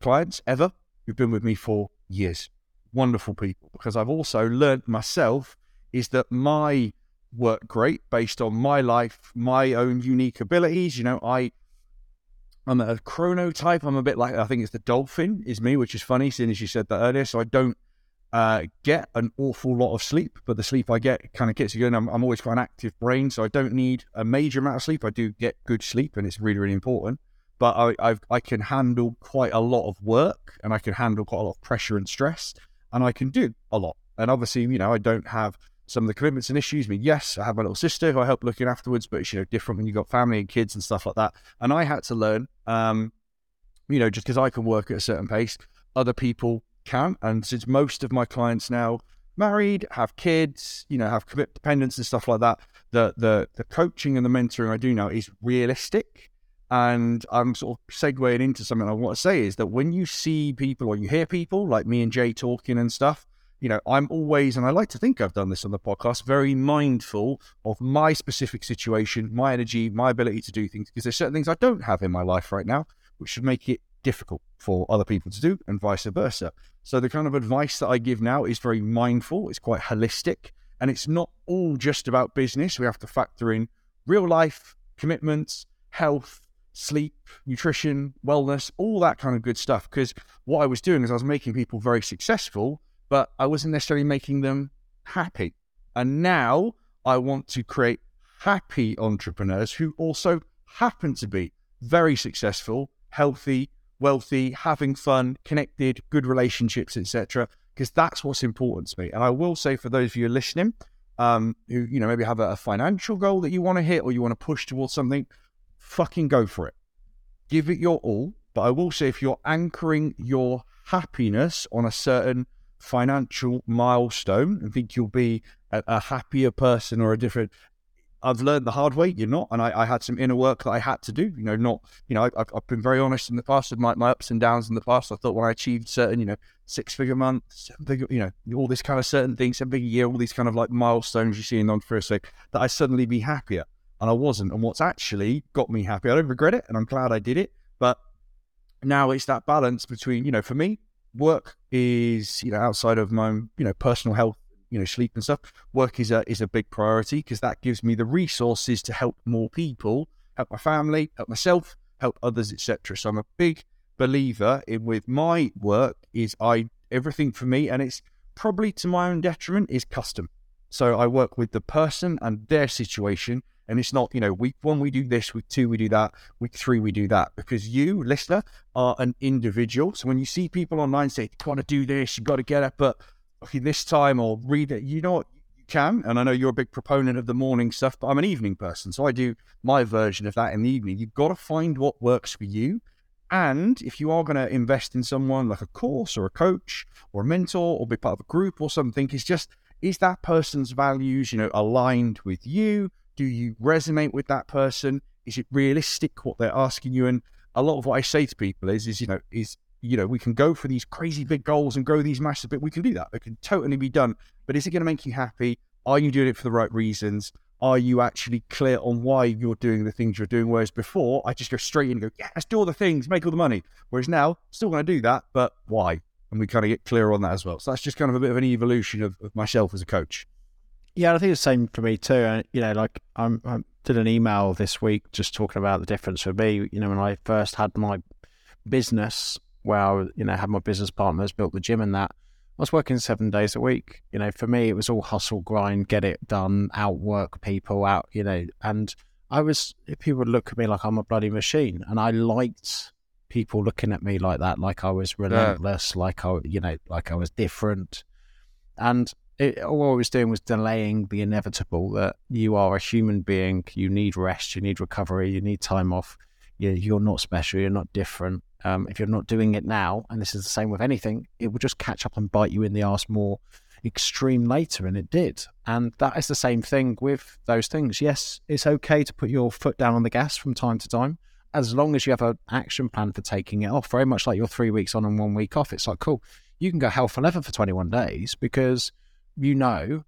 clients ever who've been with me for years. Wonderful people. Because I've also learned myself is that my work great based on my life, my own unique abilities. You know, I, I'm a chronotype. I'm a bit like, I think it's the dolphin is me, which is funny, seeing as you said that earlier. So I don't Uh, get an awful lot of sleep, but the sleep I get kind of gets you going. I'm, I'm always quite an active brain, so I don't need a major amount of sleep. I do get good sleep, and it's really, really important. But I I've, I can handle quite a lot of work, and I can handle quite a lot of pressure and stress, and I can do a lot. And obviously, you know, I don't have some of the commitments and issues. I mean, yes, I have my little sister who I help looking afterwards, but it's, you know, different when you've got family and kids and stuff like that. And I had to learn, um, you know, just because I can work at a certain pace, other people can. And since most of my clients now married, have kids, you know, have commitment dependents and stuff like that, the the the coaching and the mentoring I do now is realistic. And I'm sort of segueing into something I want to say is that when you see people or you hear people like me and Jay talking and stuff, you know, I'm always, and I like to think I've done this on the podcast, very mindful of my specific situation, my energy, my ability to do things, because there's certain things I don't have in my life right now, which should make it difficult for other people to do and vice versa. So the kind of advice that I give now is very mindful. It's quite holistic. And it's not all just about business. We have to factor in real life, commitments, health, sleep, nutrition, wellness, all that kind of good stuff. Because what I was doing is I was making people very successful, but I wasn't necessarily making them happy. And now I want to create happy entrepreneurs who also happen to be very successful, healthy, wealthy, having fun, connected, good relationships, et cetera. Because that's what's important to me. And I will say, for those of you listening, um, who, you know, maybe have a, a financial goal that you want to hit, or you want to push towards something, fucking go for it. Give it your all. But I will say, if you're anchoring your happiness on a certain financial milestone and think you'll be a, a happier person or a different... I've learned the hard way, you're not. And I, I had some inner work that I had to do, you know, not, you know, I've, I've been very honest in the past with my, my ups and downs in the past. I thought when I achieved certain, you know, six figure months, big, you know, all this kind of certain things, seven figure year, all these kind of like milestones you see in entrepreneurship, so that I suddenly be happier. And I wasn't. And what's actually got me happy, I don't regret it and I'm glad I did it. But now it's that balance between, you know, for me, work is, you know, outside of my, you know, personal health, you know, sleep and stuff, work is a is a big priority, because that gives me the resources to help more people, help my family, help myself, help others, et cetera. So I'm a big believer in, with my work, is I everything for me, and it's probably to my own detriment, is custom. So I work with the person and their situation, and it's not, you know, week one we do this, week two we do that, week three we do that, because you, listener, are an individual. So when you see people online say, you got to do this, you got to get up at okay, this time, or read it, you know what, you can, and I know you're a big proponent of the morning stuff, but I'm an evening person, so I do my version of that in the evening. You've got to find what works for you, and if you are going to invest in someone, like a course or a coach or a mentor or be part of a group or something, it's just, is that person's values, you know, aligned with you? Do you resonate with that person? Is it realistic what they're asking you? And a lot of what I say to people is, is, you know, is, you know, we can go for these crazy big goals and grow these massive big, we can do that. It can totally be done. But is it going to make you happy? Are you doing it for the right reasons? Are you actually clear on why you're doing the things you're doing? Whereas before, I just go straight in and go, yeah, let's do all the things, make all the money. Whereas now, still going to do that, but why? And we kind of get clear on that as well. So that's just kind of a bit of an evolution of, of myself as a coach. Yeah, I think the same for me too. And, you know, like I'm, I did an email this week just talking about the difference for me. You know, when I first had my business, where I, you know, had my business partners, built the gym and that, I was working seven days a week. You know, for me, it was all hustle, grind, get it done, outwork people, out, you know, and I was, if people would look at me like I'm a bloody machine, and I liked people looking at me like that, like I was relentless, yeah. like I, you know, like I was different. And it, all I was doing was delaying the inevitable, that you are a human being, you need rest, you need recovery, you need time off, you, you're not special, you're not different. Um, if you're not doing it now, and this is the same with anything, it will just catch up and bite you in the arse more extreme later, and it did. And that is the same thing with those things. Yes, it's okay to put your foot down on the gas from time to time, as long as you have an action plan for taking it off, very much like your three weeks on and one week off. It's like, cool, you can go hell for leather for twenty-one days, because you know,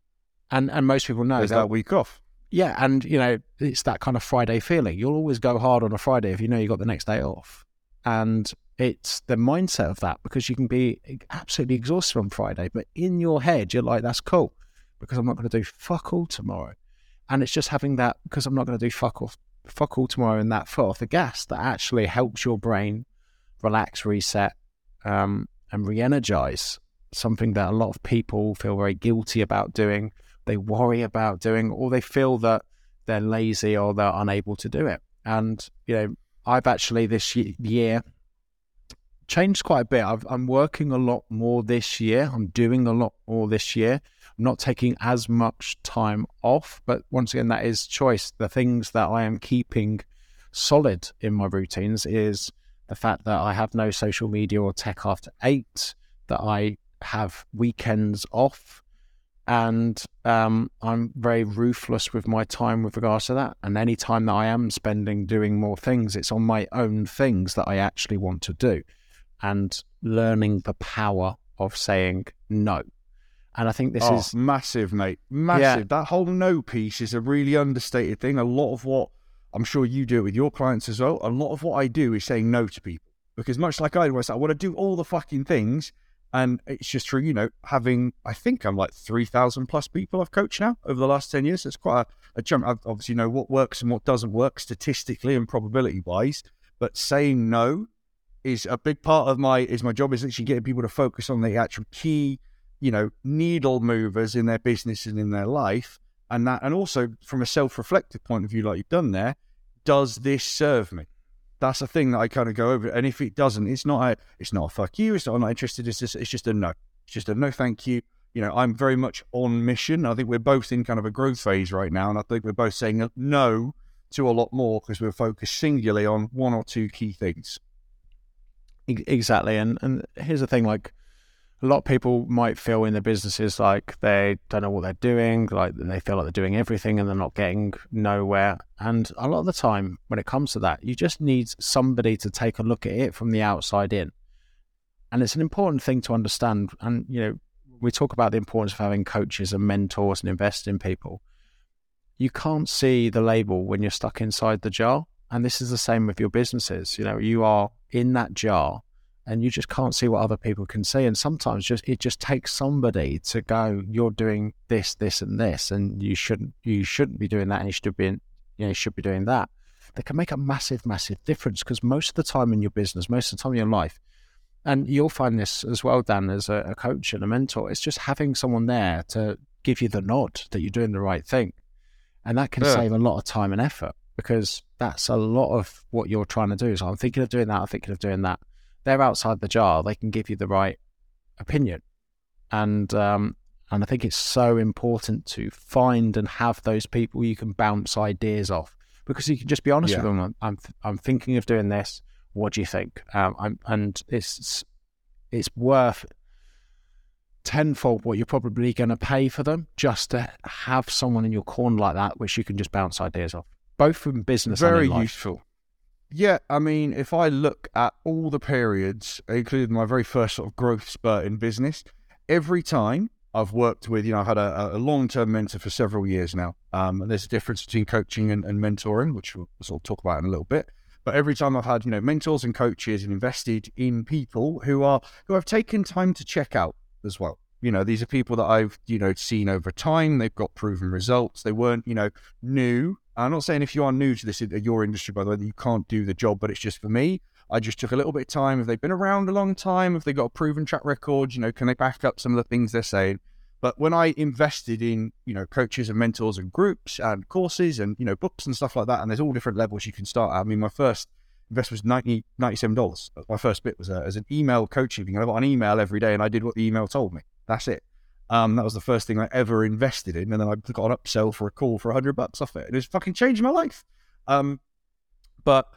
and, and most people know. There's that, that week off. Yeah, and you know, it's that kind of Friday feeling. You'll always go hard on a Friday if you know you've got the next day off. And it's the mindset of that, because you can be absolutely exhausted on Friday, but in your head, you're like, that's cool, because I'm not going to do fuck all tomorrow. And it's just having that, because I'm not going to do fuck off, fuck all tomorrow, and that foot off the gas, that actually helps your brain relax, reset, um, and re-energize, something that a lot of people feel very guilty about doing. They worry about doing, or they feel that they're lazy or they're unable to do it. And, you know, I've actually this year changed quite a bit. I've, I'm working a lot more this year. I'm doing a lot more this year. I'm not taking as much time off, but once again, that is choice. The things that I am keeping solid in my routines is the fact that I have no social media or tech after eight, that I have weekends off, and um, I'm very ruthless with my time with regards to that. And any time that I am spending doing more things, it's on my own things that I actually want to do, and learning the power of saying no. And I think this oh, is... massive, mate. Massive. Yeah. That whole no piece is a really understated thing. A lot of what... I'm sure you do it with your clients as well. A lot of what I do is saying no to people, because much like I was, I want to do all the fucking things, And it's just through, you know, having, I think I'm like three thousand plus people I've coached now over the last ten years. So it's quite a, a jump. I obviously know what works and what doesn't work statistically and probability wise, but saying no is a big part of my, is my job is actually getting people to focus on the actual key, you know, needle movers in their business and in their life. And that, and also from a self-reflective point of view, like you've done there, does this serve me? That's a thing that I kind of go over. And if it doesn't, it's not a, it's not a fuck you. It's not, I'm not interested. It's just, it's just a no. It's just a no, thank you. You know, I'm very much on mission. I think we're both in kind of a growth phase right now. And I think we're both saying no to a lot more because we're focused singularly on one or two key things. Exactly. And, and here's the thing, like a lot of people might feel in their businesses like they don't know what they're doing, like they feel like they're doing everything and they're not getting nowhere. And a lot of the time when it comes to that, you just need somebody to take a look at it from the outside in. And it's an important thing to understand. And, you know, we talk about the importance of having coaches and mentors and investing in people. You can't see the label when you're stuck inside the jar. And this is the same with your businesses. You know, you are in that jar and you just can't see what other people can see. And sometimes just it just takes somebody to go, you're doing this, this, and this, and you shouldn't you shouldn't be doing that, and you should be, you know, you should be doing that. That can make a massive, massive difference, because most of the time in your business, most of the time in your life, and you'll find this as well, Dan, as a, a coach and a mentor, it's just having someone there to give you the nod that you're doing the right thing. And that can yeah. save a lot of time and effort, because that's a lot of what you're trying to do. So I'm thinking of doing that, I'm thinking of doing that. They're outside the jar. They can give you the right opinion. And um, and I think it's so important to find and have those people you can bounce ideas off, because you can just be honest yeah. with them. I'm, I'm I'm thinking of doing this. What do you think? Um, I'm, and it's it's worth tenfold what you're probably going to pay for them, just to have someone in your corner like that, which you can just bounce ideas off, both from business Very and in life. Useful. Yeah, I mean, if I look at all the periods, including my very first sort of growth spurt in business, every time I've worked with, you know, I've had a, a long-term mentor for several years now. Um, and there's a difference between coaching and, and mentoring, which we'll sort of talk about in a little bit. But every time I've had, you know, mentors and coaches and invested in people who are, who I've taken time to check out as well. You know, these are people that I've, you know, seen over time. They've got proven results. They weren't, you know, new. I'm not saying if you are new to this, your industry, by the way, that you can't do the job, but it's just for me, I just took a little bit of time. Have they been around a long time? Have they got a proven track record? You know, can they back up some of the things they're saying? But when I invested in, you know, coaches and mentors and groups and courses and, you know, books and stuff like that, and there's all different levels you can start at. I mean, my first investment was ninety dollars, ninety-seven dollars. My first bit was a, as an email coaching thing. I got an email every day and I did what the email told me. That's it. Um, that was the first thing I ever invested in. And then I got an upsell for a call for a hundred bucks off it. And it's fucking changed my life. Um, but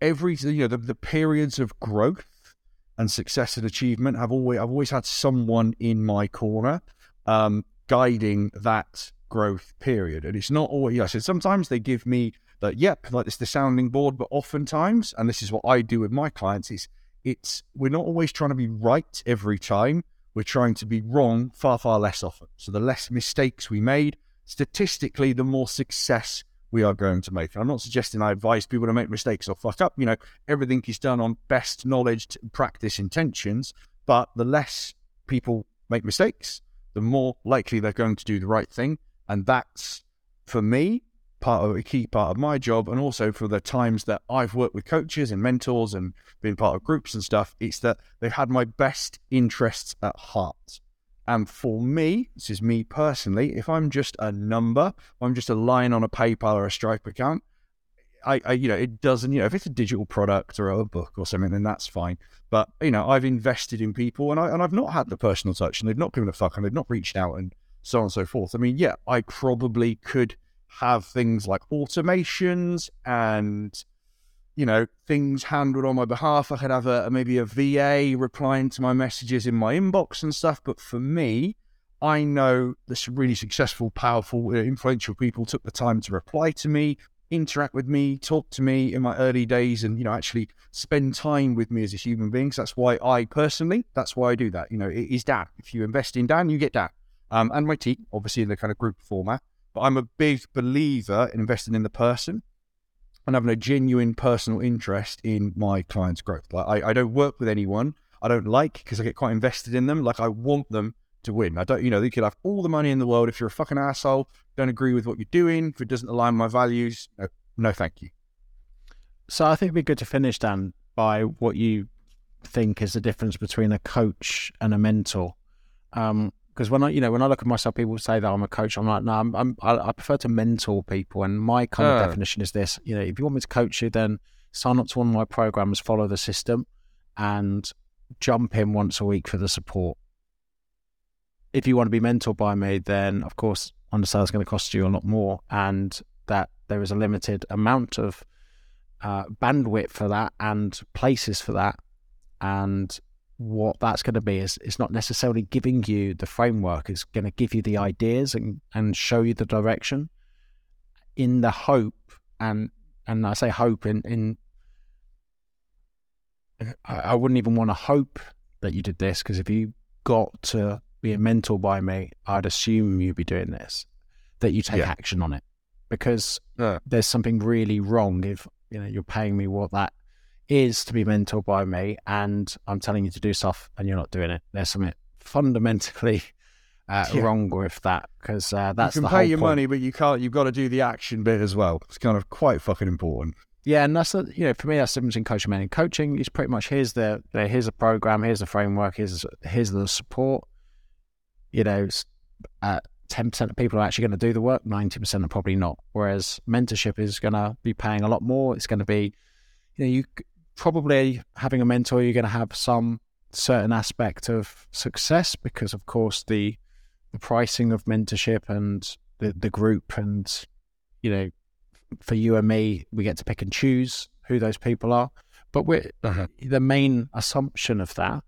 every, you know, the, the periods of growth and success and achievement have always, I've always had someone in my corner, um, guiding that growth period. And it's not always, I said, sometimes they give me that, yep, like it's the sounding board, but oftentimes, and this is what I do with my clients, is it's, we're not always trying to be right every time. We're trying to be wrong far, far less often. So the less mistakes we made, statistically, the more success we are going to make. And I'm not suggesting I advise people to make mistakes or fuck up. You know, everything is done on best knowledge, practice, intentions. But the less people make mistakes, the more likely they're going to do the right thing. And that's, for me, part of a key part of my job. And also for the times that I've worked with coaches and mentors and been part of groups and stuff, it's that they've had my best interests at heart. And for me, this is me personally, if I'm just a number, I'm just a line on a PayPal or a Stripe account, I, I you know, it doesn't, you know, if it's a digital product or a book or something, then that's fine. But, you know, I've invested in people and, I, and I've not had the personal touch and they've not given a fuck and they've not reached out and so on and so forth. I mean, yeah, I probably could have things like automations and, you know, things handled on my behalf. I could have a, maybe a V A replying to my messages in my inbox and stuff. But for me, I know this really successful, powerful, influential people took the time to reply to me, interact with me, talk to me in my early days and, you know, actually spend time with me as a human being. So that's why I personally, that's why I do that. You know, it is Dan. If you invest in Dan, you get Dan. Um, and my team, obviously in the kind of group format. But I'm a big believer in investing in the person and having a genuine personal interest in my client's growth. Like I, I don't work with anyone. I don't like because I get quite invested in them. Like, I want them to win. I don't, you know, you could have all the money in the world. If you're a fucking asshole, don't agree with what you're doing, if it doesn't align with my values, no, no thank you. So I think it'd be good to finish, Dan, by what you think is the difference between a coach and a mentor. Um, because when I, you know, when I look at myself, people say that I'm a coach. I'm like, no, I'm, I'm, I prefer to mentor people. And my kind oh. of definition is this, you know, if you want me to coach you, then sign up to one of my programs, follow the system, and jump in once a week for the support. If you want to be mentored by me, then of course, understand it's going to cost you a lot more, and that there is a limited amount of uh, bandwidth for that and places for that. And what that's going to be is it's not necessarily giving you the framework. It's going to give you the ideas and, and show you the direction in the hope. And, and I say hope in, in, I wouldn't even want to hope that you did this, because if you got to be a mentor by me, I'd assume you'd be doing this, that you take yeah. action on it, because yeah. there's something really wrong if, you know, you're paying me what that is to be mentored by me, and I'm telling you to do stuff and you're not doing it. There's something fundamentally uh, yeah. wrong with that, because uh, that's the whole point. You can pay your money, but you can't. You've got to do the action bit as well. It's kind of quite fucking important. Yeah, and that's a, you know, for me, that's the difference in coaching. Man, in coaching, is pretty much here's the, the here's a program, here's the framework, here's here's the support. You know, uh, ten percent of people are actually going to do the work. ninety percent are probably not. Whereas mentorship is going to be paying a lot more. It's going to be, you know, you. Probably having a mentor, you're going to have some certain aspect of success, because of course the the pricing of mentorship and the, the group, and you know, for you and me, we get to pick and choose who those people are. But we're uh-huh. the main assumption of that,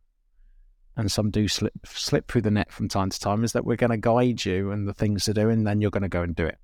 and some do slip slip through the net from time to time, is that we're going to guide you and the things to do, and then you're going to go and do it.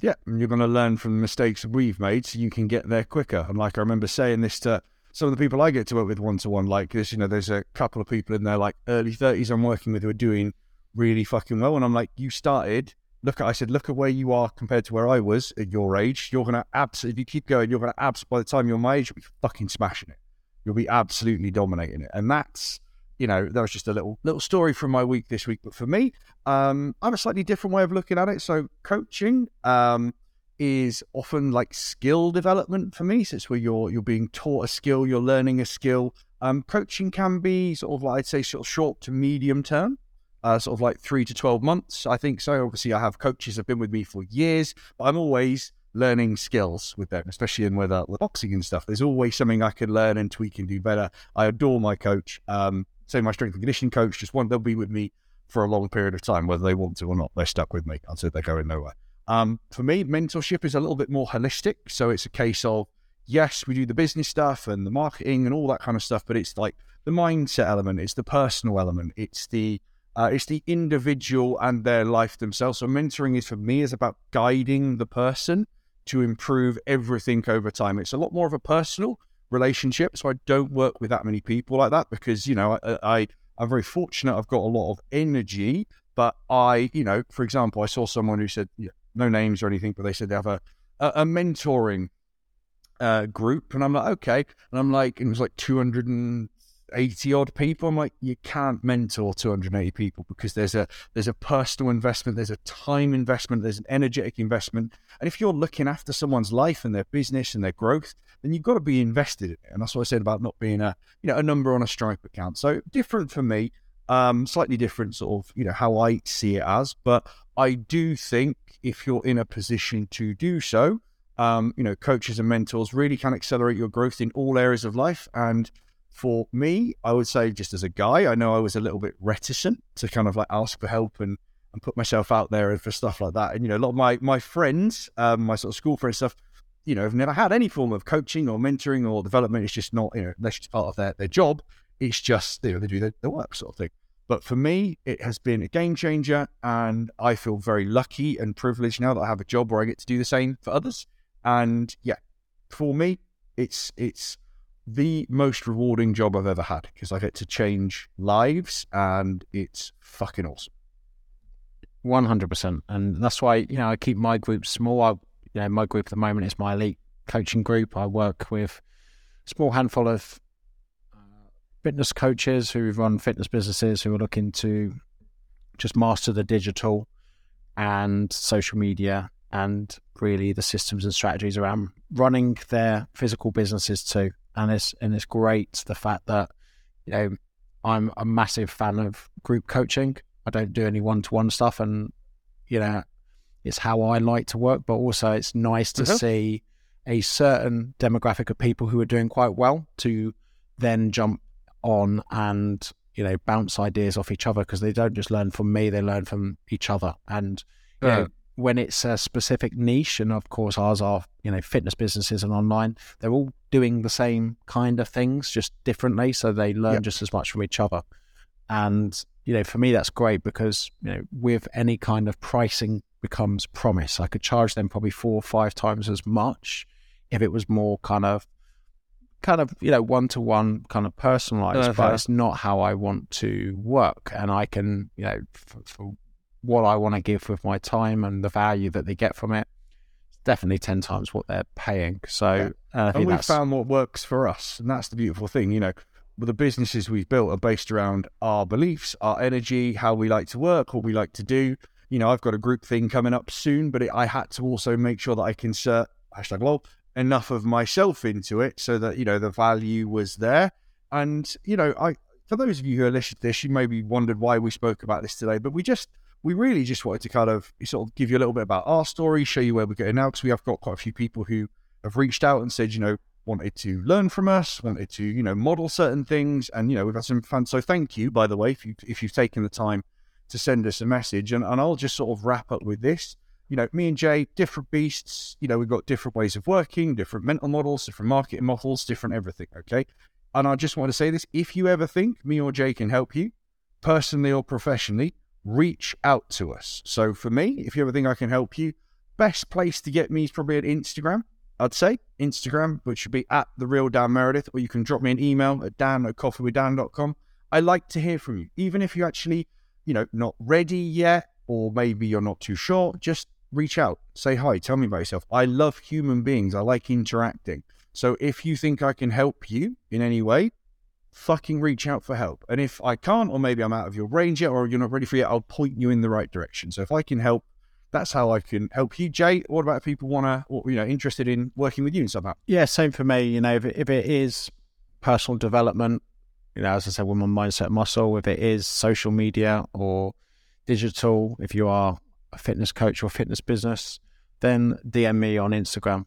Yeah, and you're going to learn from the mistakes we've made so you can get there quicker. And like, I remember saying this to some of the people I get to work with one-to-one, like this, you know, there's a couple of people in their like early thirties I'm working with who are doing really fucking well. And I'm like, you started, look at, I said, look at where you are compared to where I was at your age. You're going to absolutely, if you keep going, you're going to absolutely, by the time you're my age, you'll be fucking smashing it. You'll be absolutely dominating it. And that's, you know, that was just a little little story from my week this week. But for me, um, I have a slightly different way of looking at it. So coaching um, is often like skill development for me. So it's where you're you're being taught a skill, you're learning a skill. Um, coaching can be sort of like, I'd say sort of short to medium term, uh, sort of like three to twelve months, I think so. Obviously, I have coaches that have been with me for years, but I'm always learning skills with them, especially in with uh, the boxing and stuff. There's always something I could learn and tweak and do better. I adore my coach. Um, So my strength and conditioning coach, just one, they'll be with me for a long period of time, whether they want to or not. They're stuck with me until they're going nowhere. Um, for me, mentorship is a little bit more holistic. So it's a case of, yes, we do the business stuff and the marketing and all that kind of stuff, but it's like the mindset element, it's the personal element, it's the uh, it's the individual and their life themselves. So mentoring is, for me, is about guiding the person to improve everything over time. It's a lot more of a personal relationship, so I don't work with that many people like that, because, you know, I, I I'm very fortunate. I've got a lot of energy, but I, you know, for example, I saw someone who said, you know, no names or anything, but they said they have a a, a mentoring uh, group, and I'm like, okay, and I'm like, and it was like two hundred eighty odd people. I'm like, you can't mentor two hundred eighty people, because there's a there's a personal investment, there's a time investment, there's an energetic investment, and if you're looking after someone's life and their business and their growth, then you've got to be invested in it. And that's what I said about not being a, you know, a number on a Stripe account. So different for me, um, slightly different sort of, you know, how I see it as, but I do think if you're in a position to do so, um, you know, coaches and mentors really can accelerate your growth in all areas of life. And for me, I would say, just as a guy, I know I was a little bit reticent to kind of like ask for help and, and put myself out there and for stuff like that. And, you know, a lot of my, my friends, um, my sort of school friends stuff, you know, have never had any form of coaching or mentoring or development. It's just not, you know, that's just part of their, their job. It's just, you know, they do their, their work sort of thing. But for me, it has been a game changer, and I feel very lucky and privileged now that I have a job where I get to do the same for others. And yeah, for me, it's, it's, the most rewarding job I've ever had, because I get to change lives, and it's fucking awesome. one hundred percent. And that's why, you know, I keep my group small. I, you know, my group at the moment is my elite coaching group. I work with a small handful of fitness coaches who run fitness businesses who are looking to just master the digital and social media and really the systems and strategies around running their physical businesses too. And it's, and it's great the fact that, you know, I'm a massive fan of group coaching. I don't do any one-to-one stuff, and, you know, it's how I like to work, but also it's nice to mm-hmm. see a certain demographic of people who are doing quite well to then jump on and, you know, bounce ideas off each other, because they don't just learn from me, they learn from each other. And, you yeah. know, when it's a specific niche, and of course ours are, you know, fitness businesses and online, they're all doing the same kind of things, just differently. So they learn yep. just as much from each other. And, you know, for me, that's great because, you know, with any kind of pricing becomes promise. I could charge them probably four or five times as much if it was more kind of, kind of, you know, one-to-one kind of personalized, uh, but uh, it's not how I want to work. And I can, you know, for, for what I want to give with my time and the value that they get from it, it's definitely ten times what they're paying. So, yeah. uh, I think and we've that's... found what works for us. And that's the beautiful thing, you know, the businesses we've built are based around our beliefs, our energy, how we like to work, what we like to do. You know, I've got a group thing coming up soon, but it, I had to also make sure that I can insert hashtag lol enough of myself into it so that, you know, the value was there. And, you know, I, for those of you who are listening to this, you maybe wondered why we spoke about this today, but we just, we really just wanted to kind of sort of give you a little bit about our story, show you where we're going now, because we have got quite a few people who have reached out and said, you know, wanted to learn from us, wanted to, you know, model certain things. And, you know, we've had some fun. So thank you, by the way, if, you, if you've taken the time to send us a message. And, and I'll just sort of wrap up with this. You know, me and Jay, different beasts. You know, we've got different ways of working, different mental models, different marketing models, different everything, okay? And I just want to say this. If you ever think me or Jay can help you, personally or professionally, reach out to us. So for me, if you ever think I can help you, best place to get me is probably at Instagram. I'd say Instagram, which would be at the real Dan Meredith, or you can drop me an email at dan at coffee with dan dot com. I like to hear from you, even if you're actually, you know, not ready yet, or maybe you're not too sure. Just reach out, say hi, tell me about yourself. I love human beings. I like interacting. So if you think I can help you in any way, fucking reach out for help. And if I can't, or maybe I'm out of your range yet, or you're not ready for it, I'll point you in the right direction. So if I can help, that's how I can help you. Jay, what about if people want to, or, you know, interested in working with you and stuff like that? Yeah, same for me. You know, if it, if it is personal development, you know, as I said, with my Mindset Muscle, if it is social media or digital, if you are a fitness coach or fitness business, then D M me on Instagram.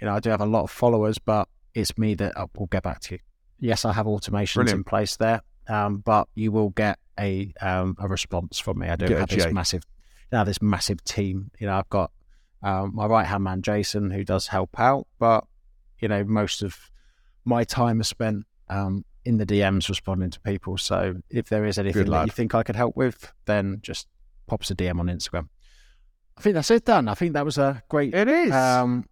You know, I do have a lot of followers, but it's me that will get back to you. Yes, I have automations Brilliant. in place there, um, but you will get a um, a response from me. I do get have this massive... Now this massive team, you know, I've got um, my right-hand man, Jason, who does help out, but, you know, most of my time is spent um, in the D Ms responding to people. So if there is anything that you think I could help with, then just pop us a D M on Instagram. I think that's it, Dan. I think that was a great... It is. Um,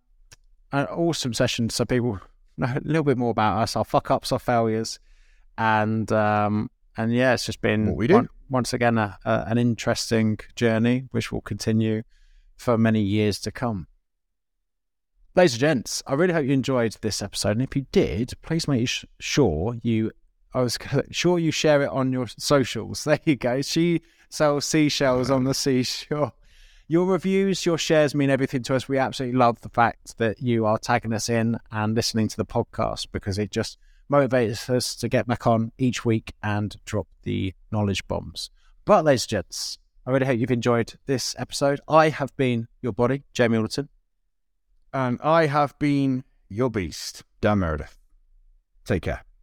an awesome session. So people know a little bit more about us, our fuck-ups, our failures, and... Um, And yeah, it's just been what we do. One, once again a, a, an interesting journey, which will continue for many years to come. Ladies and gents, I really hope you enjoyed this episode. And if you did, please make sh- sure you, I was sure you share it on your socials. There you go. She sells seashells on the seashore. Your reviews, your shares mean everything to us. We absolutely love the fact that you are tagging us in and listening to the podcast, because it just motivates us to get back on each week and drop the knowledge bombs. But ladies and gents, I really hope you've enjoyed this episode. I have been your body, Jamie Alderton. And I have been your beast, Dan Meredith. Take care.